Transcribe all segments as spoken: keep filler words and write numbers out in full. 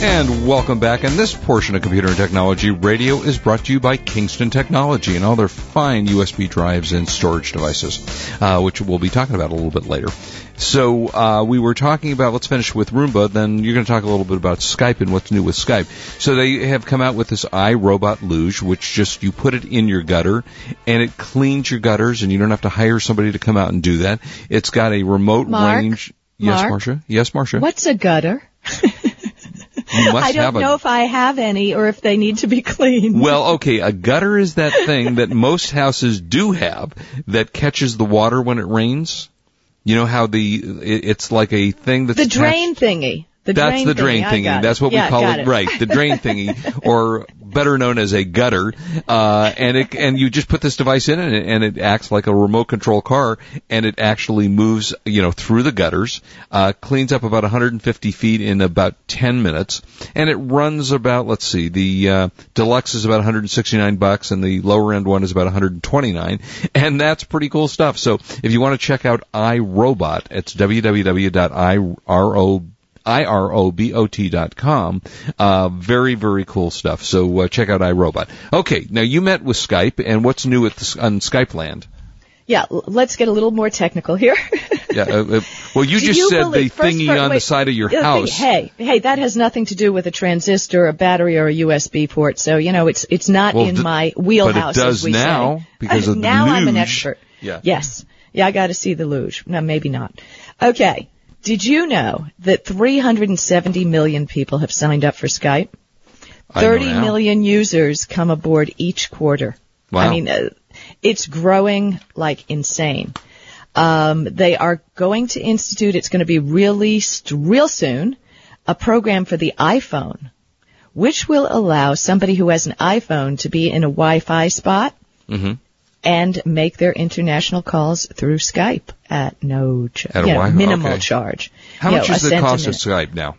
And welcome back, and this portion of Computer and Technology Radio is brought to you by Kingston Technology and all their fine U S B drives and storage devices, uh, which we'll be talking about a little bit later. So uh, we were talking about, let's finish with Roomba, then you're going to talk a little bit about Skype and what's new with Skype. So they have come out with this iRobot Luge, which just, you put it in your gutter, and it cleans your gutters, and you don't have to hire somebody to come out and do that. It's got a remote Mark, range. Yes, Mark, Marcia? Yes, Marcia? What's a gutter? I don't know if I have any or if they need to be cleaned. Well, okay, a gutter is that thing that most houses do have that catches the water when it rains. You know how the, it's like a thing that's... The drain attached. thingy. The that's drain the drain thingy. thingy. That's what yeah, we call it. it. Right, the drain thingy, or better known as a gutter. Uh, and it, and you just put this device in and it, and it acts like a remote control car, and it actually moves, you know, through the gutters, uh, cleans up about one hundred fifty feet in about ten minutes, and it runs about, let's see, the, uh, deluxe is about one hundred sixty-nine bucks, and the lower end one is about one hundred twenty-nine, and that's pretty cool stuff. So if you want to check out iRobot, it's w w w dot i r o b o t dot com. I R O B O T dot com. Uh, very, very cool stuff. So uh, check out iRobot. Okay, now you met with Skype, and what's new at the, on Skype land? Yeah, let's get a little more technical here. yeah, uh, well, you Do just you said believe, the thingy part, on wait, the side of your house. Thing, hey, hey, that has nothing to do with a transistor, a battery, or a U S B port. So, you know, it's it's not well, in d- my wheelhouse, but it does as we now say. Because uh, of the now luge. I'm an expert. Yeah. Yes. Yeah, I got to see the luge. No, maybe not. Okay. Did you know that three hundred seventy million people have signed up for Skype? thirty million users come aboard each quarter. Wow. I mean, uh, it's growing like insane. Um, they are going to institute, it's going to be released real soon, a program for the iPhone, which will allow somebody who has an iPhone to be in a Wi-Fi spot mm-hmm. and make their international calls through Skype at no ch- at a you know, minimal okay. charge. How you much know, is the cost of Skype now?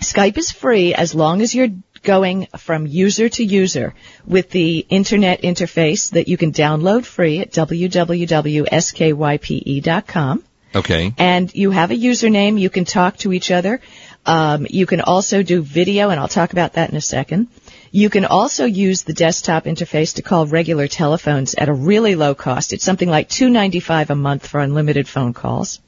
Skype is free as long as you're going from user to user with the internet interface that you can download free at w w w dot skype dot com. Okay. And you have a username. You can talk to each other. Um, you can also do video, and I'll talk about that in a second. You can also use the desktop interface to call regular telephones at a really low cost. It's something like two dollars and ninety-five cents a month for unlimited phone calls.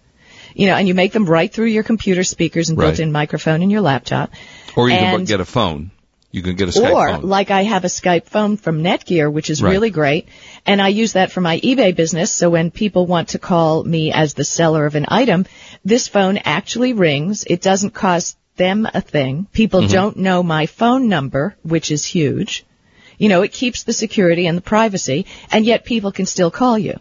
You know, and you make them right through your computer speakers and right. built-in microphone in your laptop. Or you and, can get a phone. You can get a Skype or, phone. Or, like I have a Skype phone from Netgear, which is right. really great, and I use that for my eBay business, so when people want to call me as the seller of an item, this phone actually rings. It doesn't cost them a thing. People mm-hmm. don't know my phone number, which is huge. You know, it keeps the security and the privacy, and yet people can still call you.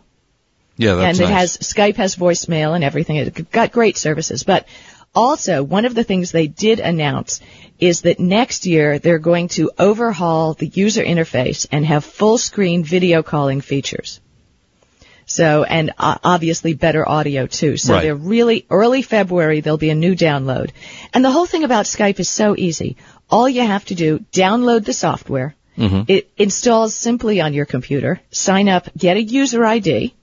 Yeah, that's And it nice. has, Skype has voicemail and everything. It's got great services. But also, one of the things they did announce is that next year they're going to overhaul the user interface and have full-screen video calling features. So, and uh, obviously better audio too. So right. they're really, early February, there'll be a new download. And the whole thing about Skype is so easy. All you have to do, download the software. Mm-hmm. It installs simply on your computer. Sign up, get a user I D.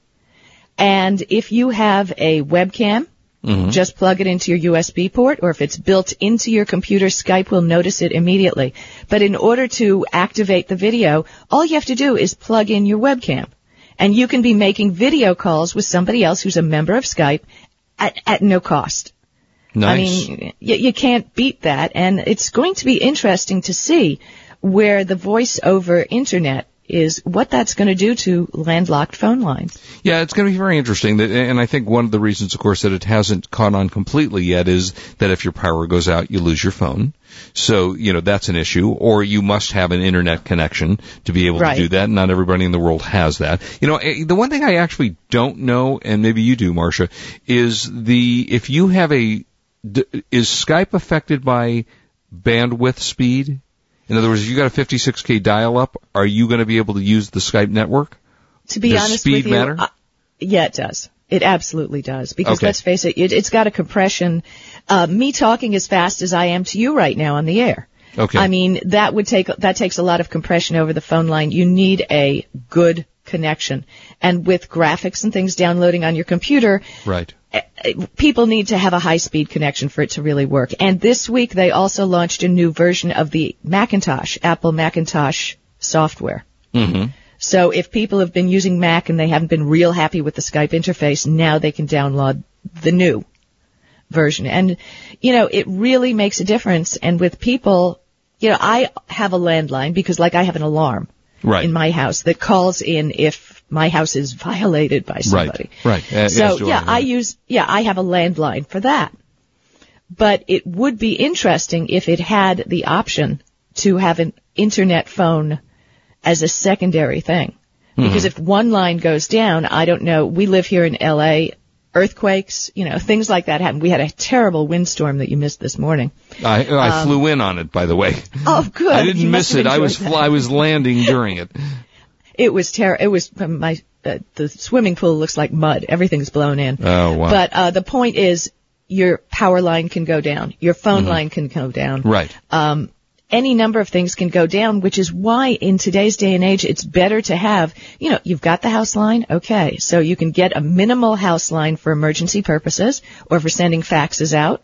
And if you have a webcam, mm-hmm. just plug it into your U S B port, or if it's built into your computer, Skype will notice it immediately. But in order to activate the video, all you have to do is plug in your webcam. And you can be making video calls with somebody else who's a member of Skype at, at no cost. Nice. I mean, you, you can't beat that. And it's going to be interesting to see where the voice over internet is, what that's going to do to landlocked phone lines. Yeah, it's going to be very interesting. And I think one of the reasons, of course, that it hasn't caught on completely yet is that if your power goes out, you lose your phone. So, you know, that's an issue. Or you must have an internet connection to be able right. to do that. Not everybody in the world has that. You know, the one thing I actually don't know, and maybe you do, Marcia, is the, if you have a, is Skype affected by bandwidth speed? In other words, if you got a fifty-six K dial-up, are you going to be able to use the Skype network? To be does honest speed with you, matter? I, yeah, it does. It absolutely does. Because okay. let's face it, it, it's got a compression. uh, me talking as fast as I am to you right now on the air. Okay. I mean, that would take, that takes a lot of compression over the phone line. You need a good connection. And with graphics and things downloading on your computer, right, people need to have a high-speed connection for it to really work. And this week they also launched a new version of the Macintosh, Apple Macintosh software. Mm-hmm. So if people have been using Mac and they haven't been real happy with the Skype interface, now they can download the new version. And, you know, it really makes a difference. And with people, you know, I have a landline because, like, I have an alarm right. in my house that calls in if my house is violated by somebody. Right, right. Uh, so, yeah, I, right. I use, yeah, I have a landline for that. But it would be interesting if it had the option to have an internet phone as a secondary thing. Because mm-hmm. if one line goes down, I don't know, we live here in L A, earthquakes, you know, things like that happen. We had a terrible windstorm that you missed this morning. I, I um, flew in on it, by the way. Oh, good. I didn't miss it. I was fl- I was landing during it. It was terrible. It was my uh, the swimming pool looks like mud. Everything's blown in. Oh, wow. But uh, the point is, your power line can go down. Your phone mm-hmm. line can go down. Right. Um, any number of things can go down, which is why in today's day and age it's better to have, you know, you've got the house line, okay, so you can get a minimal house line for emergency purposes or for sending faxes out,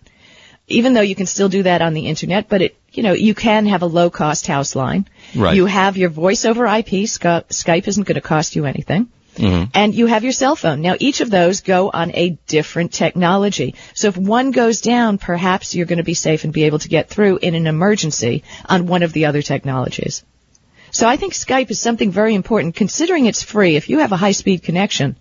even though you can still do that on the internet, but it, you know, you can have a low-cost house line. Right. You have your voice over I P, Skype isn't going to cost you anything. Mm-hmm. And you have your cell phone. Now, each of those go on a different technology. So if one goes down, perhaps you're going to be safe and be able to get through in an emergency on one of the other technologies. So I think Skype is something very important, considering it's free. If you have a high-speed connection,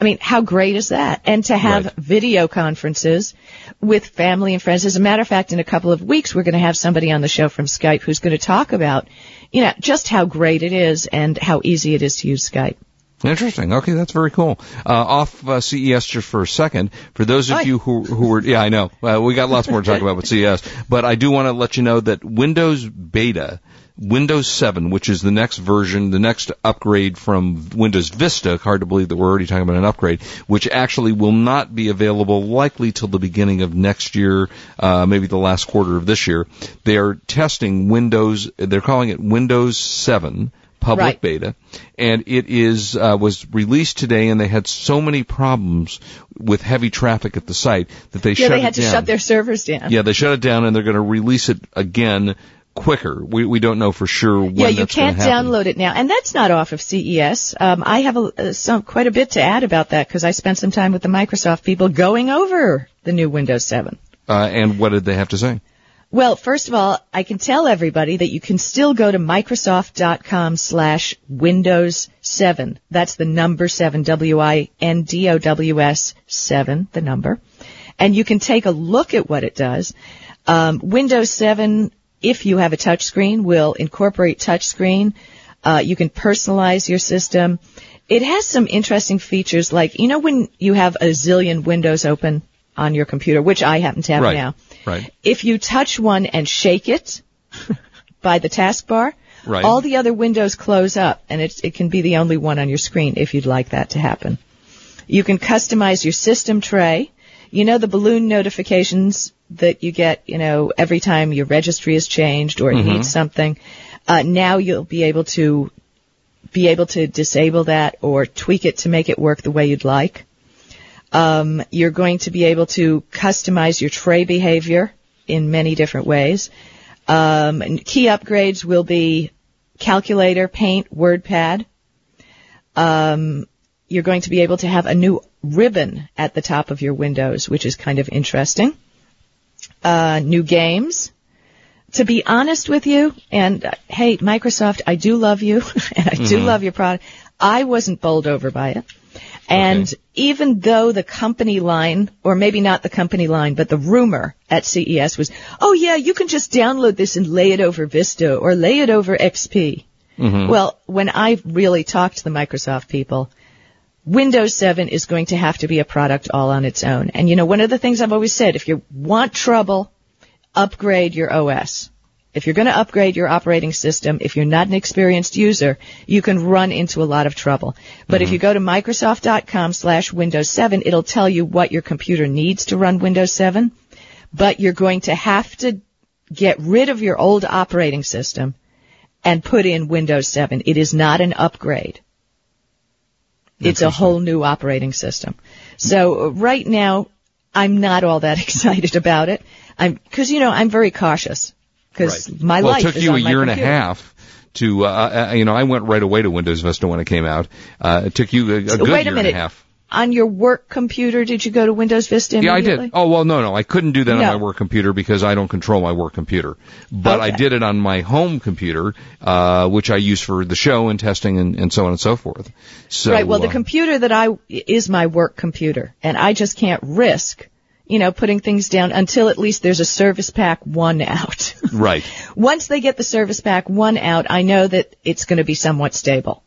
I mean, how great is that? And to have right. video conferences with family and friends. As a matter of fact, in a couple of weeks, we're going to have somebody on the show from Skype who's going to talk about, you know, just how great it is and how easy it is to use Skype. Interesting. Okay, that's very cool. Uh, off uh, C E S just for a second. For those of Hi. you who who were, yeah, I know. Uh, we got lots more to talk about with C E S, but I do want to let you know that Windows Beta, Windows seven, which is the next version, the next upgrade from Windows Vista, hard to believe that we're already talking about an upgrade, which actually will not be available likely till the beginning of next year, uh, maybe the last quarter of this year. They are testing Windows, they're calling it Windows seven. Public right. beta, and it is uh, was released today, and they had so many problems with heavy traffic at the site that they yeah, shut it down. Yeah, they had to shut their servers down. Yeah, they shut it down, and they're going to release it again quicker. We we don't know for sure when that's going to happen. Yeah, you can't download it now, and that's not off of C E S. Um, I have a, uh, some quite a bit to add about that because I spent some time with the Microsoft people going over the new Windows seven. Uh, and what did they have to say? Well, first of all, I can tell everybody that you can still go to Microsoft.com slash Windows seven. That's the number seven, W I N D O W S seven, the number. And you can take a look at what it does. Um, Windows seven, if you have a touchscreen, will incorporate touchscreen. Uh, you can personalize your system. It has some interesting features like, you know, when you have a zillion windows open on your computer, which I happen to have right. now. Right. If you touch one and shake it by the taskbar, right. all the other windows close up, and it, it can be the only one on your screen if you'd like that to happen. You can customize your system tray. You know the balloon notifications that you get, you know, every time your registry is changed or it mm-hmm. needs something? Uh, now you'll be able to be able to disable that or tweak it to make it work the way you'd like. Um, you're going to be able to customize your tray behavior in many different ways. Um, and key upgrades will be calculator, paint, WordPad. Um, you're going to be able to have a new ribbon at the top of your windows, which is kind of interesting. Uh, new games. To be honest with you, and uh, hey, Microsoft, I do love you, and I mm-hmm. do love your product. I wasn't bowled over by it. And okay. even though the company line, or maybe not the company line, but the rumor at C E S was, oh, yeah, you can just download this and lay it over Vista or lay it over X P. Mm-hmm. Well, when I really talked to the Microsoft people, Windows seven is going to have to be a product all on its own. And, you know, one of the things I've always said, if you want trouble, upgrade your O S. If you're going to upgrade your operating system, if you're not an experienced user, you can run into a lot of trouble. But mm-hmm. if you go to Microsoft.com slash Windows seven, it'll tell you what your computer needs to run Windows seven. but you're going to have to get rid of your old operating system and put in Windows seven. It is not an upgrade. It's a whole new operating system. So right now, I'm not all that excited about it. I'm, because, you know, I'm very cautious. Because right. my well, life is on my computer. Well, it took you a year and a half to, uh, you know, I went right away to Windows Vista when it came out. Uh, it took you a, a good Wait a year minute. and a half. On your work computer, did you go to Windows Vista immediately? Yeah, I did. Oh, well, no, no. I couldn't do that no. on my work computer because I don't control my work computer. But okay. I did it on my home computer, uh, which I use for the show and testing and, and so on and so forth. So, right. Well, uh, the computer that I is my work computer, and I just can't risk, you know, putting things down until at least there's a Service Pack one out. Right. Once they get the Service Pack one out, I know that it's going to be somewhat stable.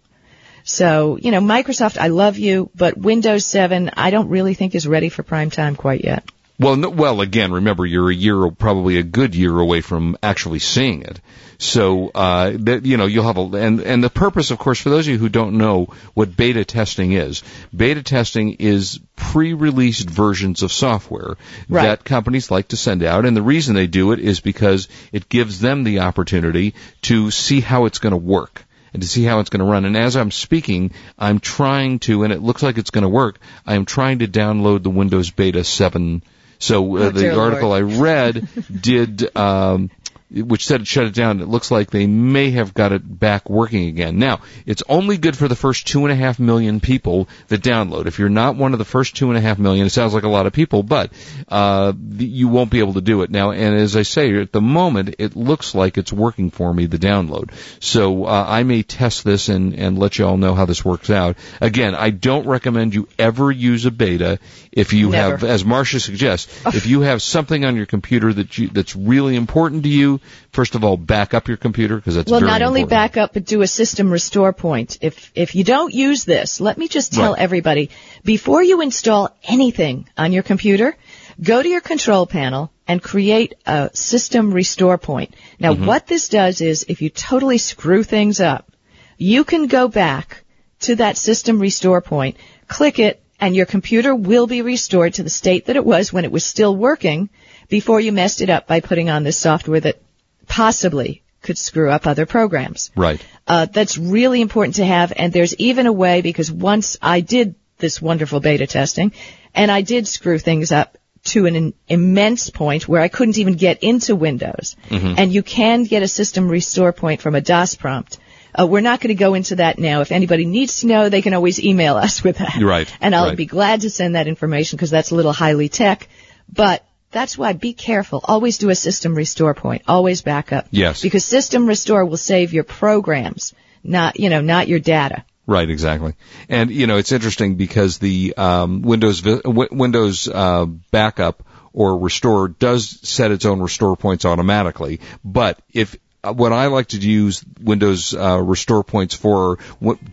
So, you know, Microsoft, I love you, but Windows seven, I don't really think is ready for prime time quite yet. Well, no, well, again, remember, you're a year, probably a good year away from actually seeing it. So, uh, that, you know, you'll have a, and, and the purpose, of course, for those of you who don't know what beta testing is, beta testing is pre-released versions of software right. that companies like to send out. And the reason they do it is because it gives them the opportunity to see how it's going to work. And to see how it's going to run. And as I'm speaking, I'm trying to, and it looks like it's going to work, I'm trying to download the Windows Beta seven. So uh, oh, the article Lord. I read did, um, which said it shut it down. It looks like they may have got it back working again. Now, it's only good for the first two and a half million people that download. If you're not one of the first two and a half million, it sounds like a lot of people, but uh, you won't be able to do it now. And as I say, at the moment, it looks like it's working for me, the download. So uh, I may test this and, and let you all know how this works out. Again, I don't recommend you ever use a beta if you Never. have, as Marcia suggests, if you have something on your computer that you, that's really important to you. First of all, back up your computer because that's well, very not only important. Back up, but do a system restore point. If if you don't use this, let me just tell right. everybody, before you install anything on your computer, go to your control panel and create a system restore point. Now, mm-hmm. what this does is if you totally screw things up, you can go back to that system restore point, click it, and your computer will be restored to the state that it was when it was still working before you messed it up by putting on this software that possibly could screw up other programs. Right. Uh, that's really important to have, and there's even a way, because once I did this wonderful beta testing, and I did screw things up to an, an immense point where I couldn't even get into Windows, mm-hmm. and you can get a system restore point from a DOS prompt. Uh, we're not going to go into that now. If anybody needs to know, they can always email us with that. Right. And I'll right. be glad to send that information, because that's a little highly tech, but that's why be careful. Always do a system restore point. Always back up. Yes. Because system restore will save your programs, not, you know, not your data. Right, exactly. And, you know, it's interesting because the um, Windows Windows uh, backup or restore does set its own restore points automatically. But if what I like to use Windows uh, restore points for,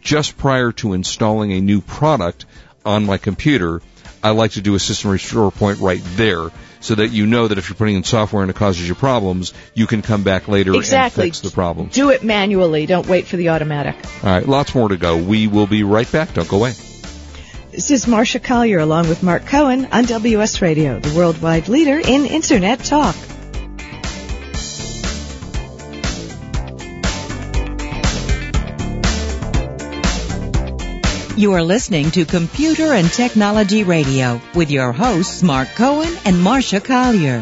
just prior to installing a new product on my computer, I like to do a system restore point right there, so that you know that if you're putting in software and it causes you problems, you can come back later exactly. and fix the problem. Do it manually. Don't wait for the automatic. All right. Lots more to go. We will be right back. Don't go away. This is Marcia Collier along with Mark Cohen on W S Radio, the worldwide leader in Internet talk. You are listening to Computer and Technology Radio with your hosts, Mark Cohen and Marcia Collier.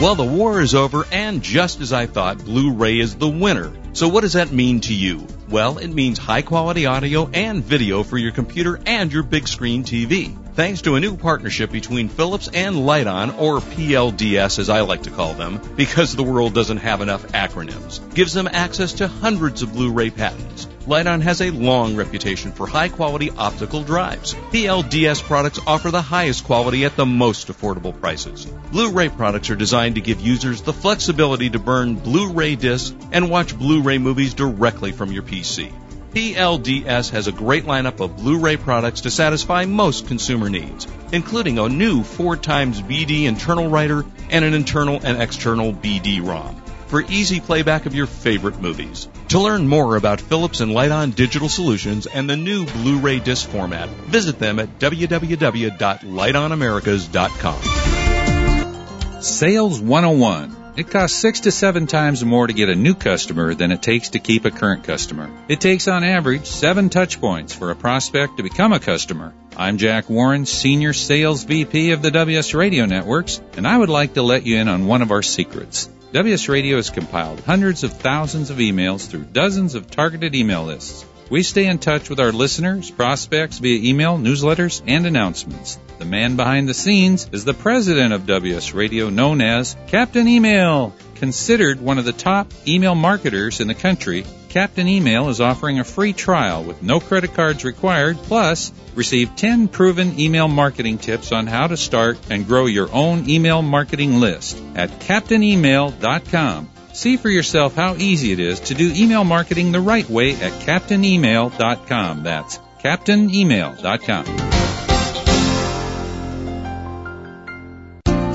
Well, the war is over, and just as I thought, Blu-ray is the winner. So what does that mean to you? Well, it means high-quality audio and video for your computer and your big screen T V, thanks to a new partnership between Philips and Lite-On, or P L D S as I like to call them, because the world doesn't have enough acronyms. Gives them access to hundreds of Blu-ray patents. Lite-On has a long reputation for high-quality optical drives. P L D S products offer the highest quality at the most affordable prices. Blu-ray products are designed to give users the flexibility to burn Blu-ray discs and watch Blu-ray movies directly from your P C. P L D S has a great lineup of Blu-ray products to satisfy most consumer needs, including a new four times B D internal writer and an internal and external B D ROM for easy playback of your favorite movies. To learn more about Philips and Lite-On digital solutions and the new Blu-ray disc format, visit them at w w w dot lite on americas dot com. Sales one oh one. It costs six to seven times more to get a new customer than it takes to keep a current customer. It takes, on average, seven touch points for a prospect to become a customer. I'm Jack Warren, Senior Sales V P of the W S Radio Networks, and I would like to let you in on one of our secrets. W S Radio has compiled hundreds of thousands of emails through dozens of targeted email lists. We stay in touch with our listeners, prospects via email, newsletters, and announcements. The man behind the scenes is the president of W S Radio, known as Captain Email. Considered one of the top email marketers in the country, Captain Email is offering a free trial with no credit cards required, plus receive ten proven email marketing tips on how to start and grow your own email marketing list at Captain Email dot com. See for yourself how easy it is to do email marketing the right way at Captain Email dot com. That's Captain Email dot com.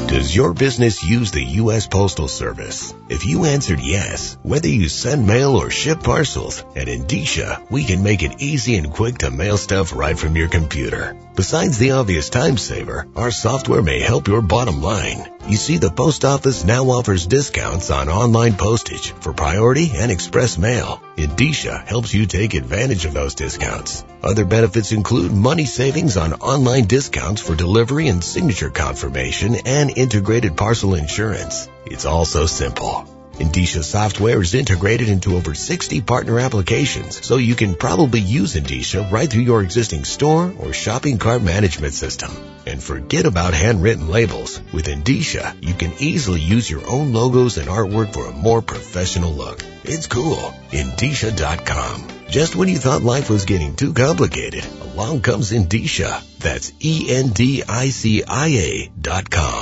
Does your business use the U S Postal Service? If you answered yes, whether you send mail or ship parcels, at Indicia, we can make it easy and quick to mail stuff right from your computer. Besides the obvious time saver, our software may help your bottom line. You see, the post office now offers discounts on online postage for priority and express mail. Indicia helps you take advantage of those discounts. Other benefits include money savings on online discounts for delivery and signature confirmation and integrated parcel insurance. It's all so simple. Indicia software is integrated into over sixty partner applications, so you can probably use Indicia right through your existing store or shopping cart management system. And forget about handwritten labels. With Indicia, you can easily use your own logos and artwork for a more professional look. It's cool. Indicia dot com. Just when you thought life was getting too complicated, along comes Indicia. That's E N D I C I A dot com.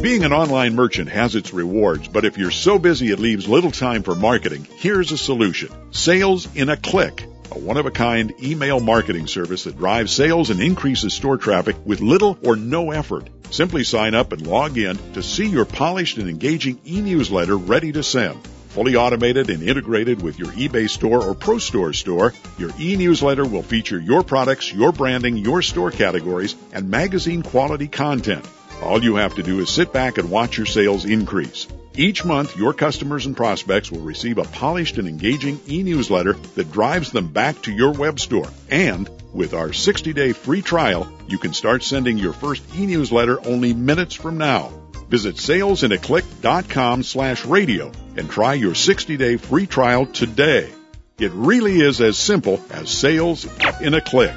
Being an online merchant has its rewards, but if you're so busy it leaves little time for marketing, here's a solution. Sales in a Click, a one-of-a-kind email marketing service that drives sales and increases store traffic with little or no effort. Simply sign up and log in to see your polished and engaging e-newsletter ready to send. Fully automated and integrated with your eBay store or ProStore store, your e-newsletter will feature your products, your branding, your store categories, and magazine-quality content. All you have to do is sit back and watch your sales increase. Each month, your customers and prospects will receive a polished and engaging e-newsletter that drives them back to your web store. And with our sixty-day free trial, you can start sending your first e-newsletter only minutes from now. Visit sales in a click dot com slash radio and try your sixty-day free trial today. It really is as simple as Sales in a Click.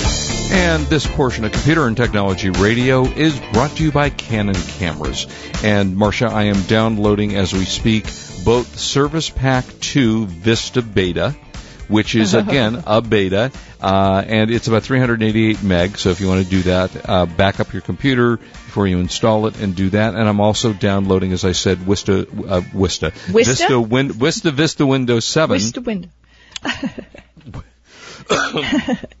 And this portion of Computer and Technology Radio is brought to you by Canon Cameras. And, Marcia, I am downloading as we speak both Service Pack two Vista Beta, which is, again, a beta, uh, and it's about three hundred eighty-eight meg, so if you want to do that, uh, back up your computer before you install it and do that. And I'm also downloading, as I said, Vista, uh, Vista, Vista? Vista, win- Vista, Vista Windows seven. Vista Windows.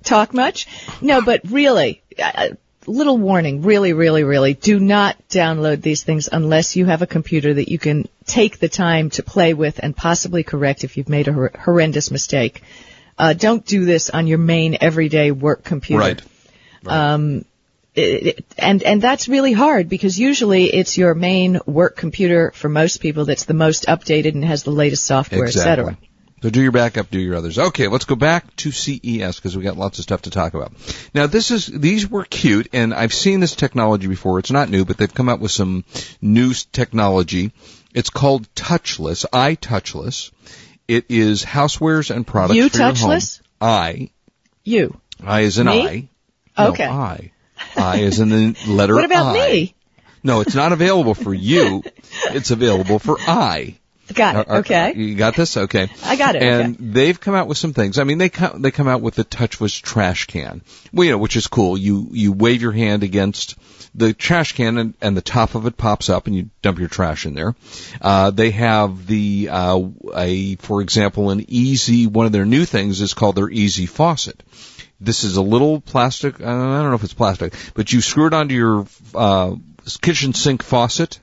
Talk much? No, but really, a little warning, really, really, really, do not download these things unless you have a computer that you can take the time to play with and possibly correct if you've made a hor- horrendous mistake. Uh, don't do this on your main everyday work computer. Right. Right. Um, it, it, and, and that's really hard because usually it's your main work computer for most people that's the most updated and has the latest software, exactly. et cetera. So do your backup, do your others. Okay, let's go back to C E S because we got lots of stuff to talk about. Now, this is these were cute, and I've seen this technology before. It's not new, but they've come out with some new technology. It's called Touchless, iTouchless. It is housewares and products you for touchless? Your home. I. You. I is an I. No, okay. I. I is in the letter I. What about I. me? No, it's not available for you. It's available for I. Got it. Are, are, okay. You got this? Okay. I got it. And okay. They've come out with some things. I mean, they come, they come out with the touchless trash can, well, you know, which is cool. You you wave your hand against the trash can, and, and the top of it pops up, and you dump your trash in there. Uh, they have the, uh, a for example, an easy, one of their new things is called their Easy Faucet. This is a little plastic, I don't know if it's plastic, but you screw it onto your uh, kitchen sink faucet,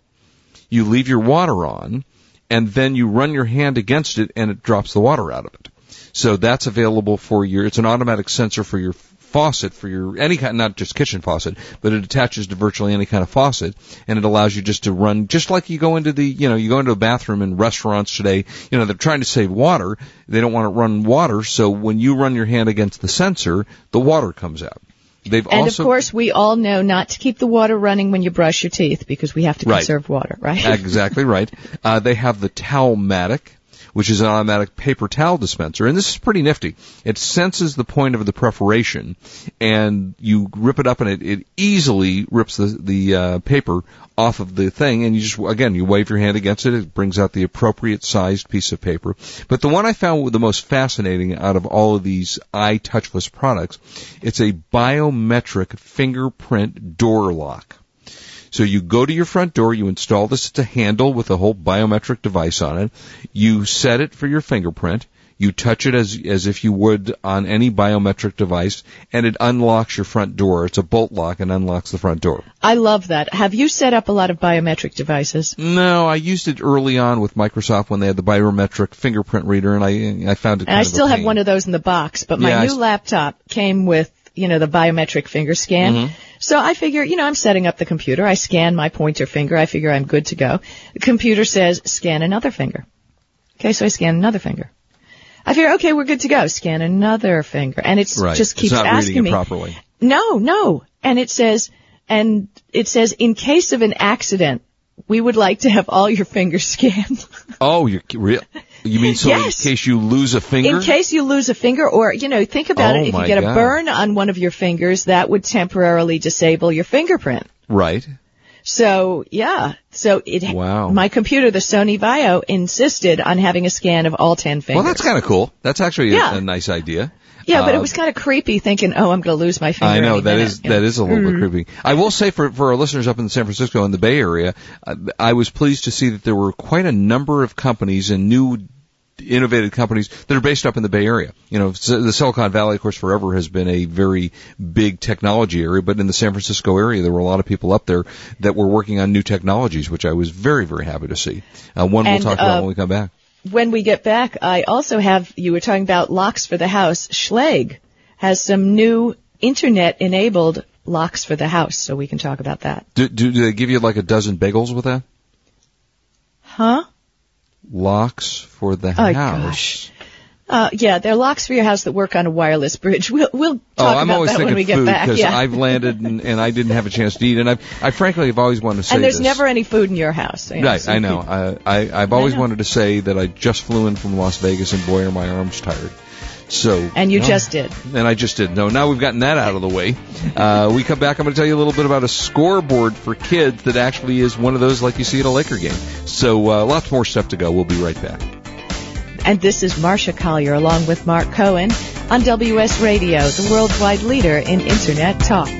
you leave your water on, and then you run your hand against it, and it drops the water out of it. So that's available for your, it's an automatic sensor for your faucet, for your, any kind, not just kitchen faucet, but it attaches to virtually any kind of faucet, and it allows you just to run, just like you go into the, you know, you go into a bathroom in restaurants today, you know, they're trying to save water, they don't want to run water, so when you run your hand against the sensor, the water comes out. They've and, also, of course, we all know not to keep the water running when you brush your teeth because we have to right. conserve water, right? Exactly right. Uh, they have the TowelMatic, which is an automatic paper towel dispenser, and this is pretty nifty. It senses the point of the perforation, and you rip it up, and it, it easily rips the, the uh, paper off of the thing, and you just, again, you wave your hand against it, it brings out the appropriate sized piece of paper. But the one I found the most fascinating out of all of these iTouchless products, it's a biometric fingerprint door lock. So you go to your front door, you install this, it's a handle with a whole biometric device on it, you set it for your fingerprint, you touch it as as if you would on any biometric device, and it unlocks your front door. It's a bolt lock and unlocks the front door. I love that. Have you set up a lot of biometric devices? No, I used it early on with Microsoft when they had the biometric fingerprint reader, and I I found it kind and I still of a have pain. One of those in the box, but my yeah, new I... laptop came with, you know, the biometric finger scan. Mm-hmm. So I figure, you know, I'm setting up the computer. I scan my pointer finger. I figure I'm good to go. The computer says, scan another finger. Okay, so I scan another finger. I figure, okay, we're good to go. Scan another finger. And it right. just keeps it's not asking reading it me. Properly. No, no. And it says, and it says, in case of an accident, we would like to have all your fingers scanned. Oh, you're real. You mean so yes. in case you lose a finger? In case you lose a finger, or, you know, think about oh it. If you get God. a burn on one of your fingers, that would temporarily disable your fingerprint. Right. So, yeah. So it. Wow. My computer, the Sony VAIO, insisted on having a scan of all ten fingers. Well, that's kind of cool. That's actually yeah. a, a nice idea. Yeah, but it was kind of creepy thinking, oh, I'm going to lose my finger. I know, that minute. is you know? that is a little mm. bit creepy. I will say for, for our listeners up in San Francisco and the Bay Area, uh, I was pleased to see that there were quite a number of companies and new innovative companies that are based up in the Bay Area. You know, the Silicon Valley, of course, forever has been a very big technology area, but in the San Francisco area, there were a lot of people up there that were working on new technologies, which I was very, very happy to see. Uh, one and, we'll talk uh, about when we come back. When we get back, I also have, you were talking about locks for the house. Schlage has some new internet-enabled locks for the house, so we can talk about that. Do, do, do they give you like a dozen bagels with that? Huh? Locks for the oh, house. Gosh. Uh, yeah, they're locks for your house that work on a wireless bridge. We'll, we'll talk oh, I'm about always that thinking when we get food, back. Because yeah. I've landed and, and I didn't have a chance to eat, and I've, I frankly have always wanted to say. And there's this. never any food in your house. You know, right, so I know. I, I I've always I wanted to say that I just flew in from Las Vegas, and boy, are my arms tired. So and you no, just did. And I just did. No, now we've gotten that out of the way. Uh, we come back. I'm going to tell you a little bit about a scoreboard for kids that actually is one of those like you see at a Laker game. So uh, lots more stuff to go. We'll be right back. And this is Marcia Collier along with Mark Cohen on W S Radio, the worldwide leader in Internet talk.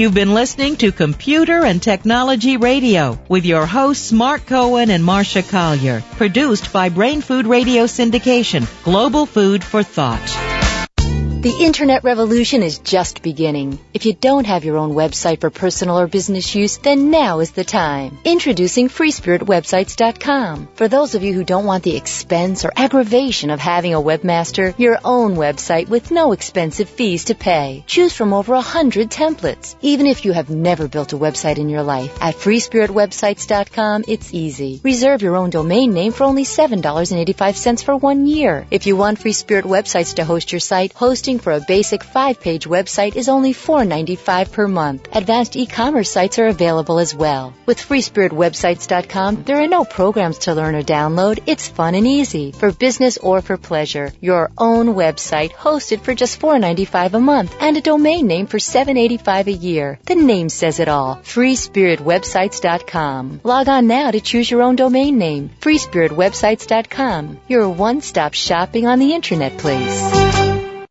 You've been listening to Computer and Technology Radio with your hosts Mark Cohen and Marcia Collier, produced by Brain Food Radio Syndication, global food for thought. The Internet revolution is just beginning. If you don't have your own website for personal or business use, then now is the time. Introducing Free Spirit Websites dot com. For those of you who don't want the expense or aggravation of having a webmaster, your own website with no expensive fees to pay. Choose from over one hundred templates, even if you have never built a website in your life. At Free Spirit Websites dot com, it's easy. Reserve your own domain name for only seven dollars and eighty-five cents for one year. If you want Free Spirit Websites to host your site, hosting for a basic five-page website is only four dollars and ninety-five cents per month. Advanced e-commerce sites are available as well. With Free Spirit Websites dot com, there are no programs to learn or download. It's fun and easy for business or for pleasure. Your own website hosted for just four dollars and ninety-five cents a month and a domain name for seven dollars and eighty-five cents a year. The name says it all. Free Spirit Websites dot com. Log on now to choose your own domain name. Free Spirit Websites dot com. Your one-stop shopping on the Internet place.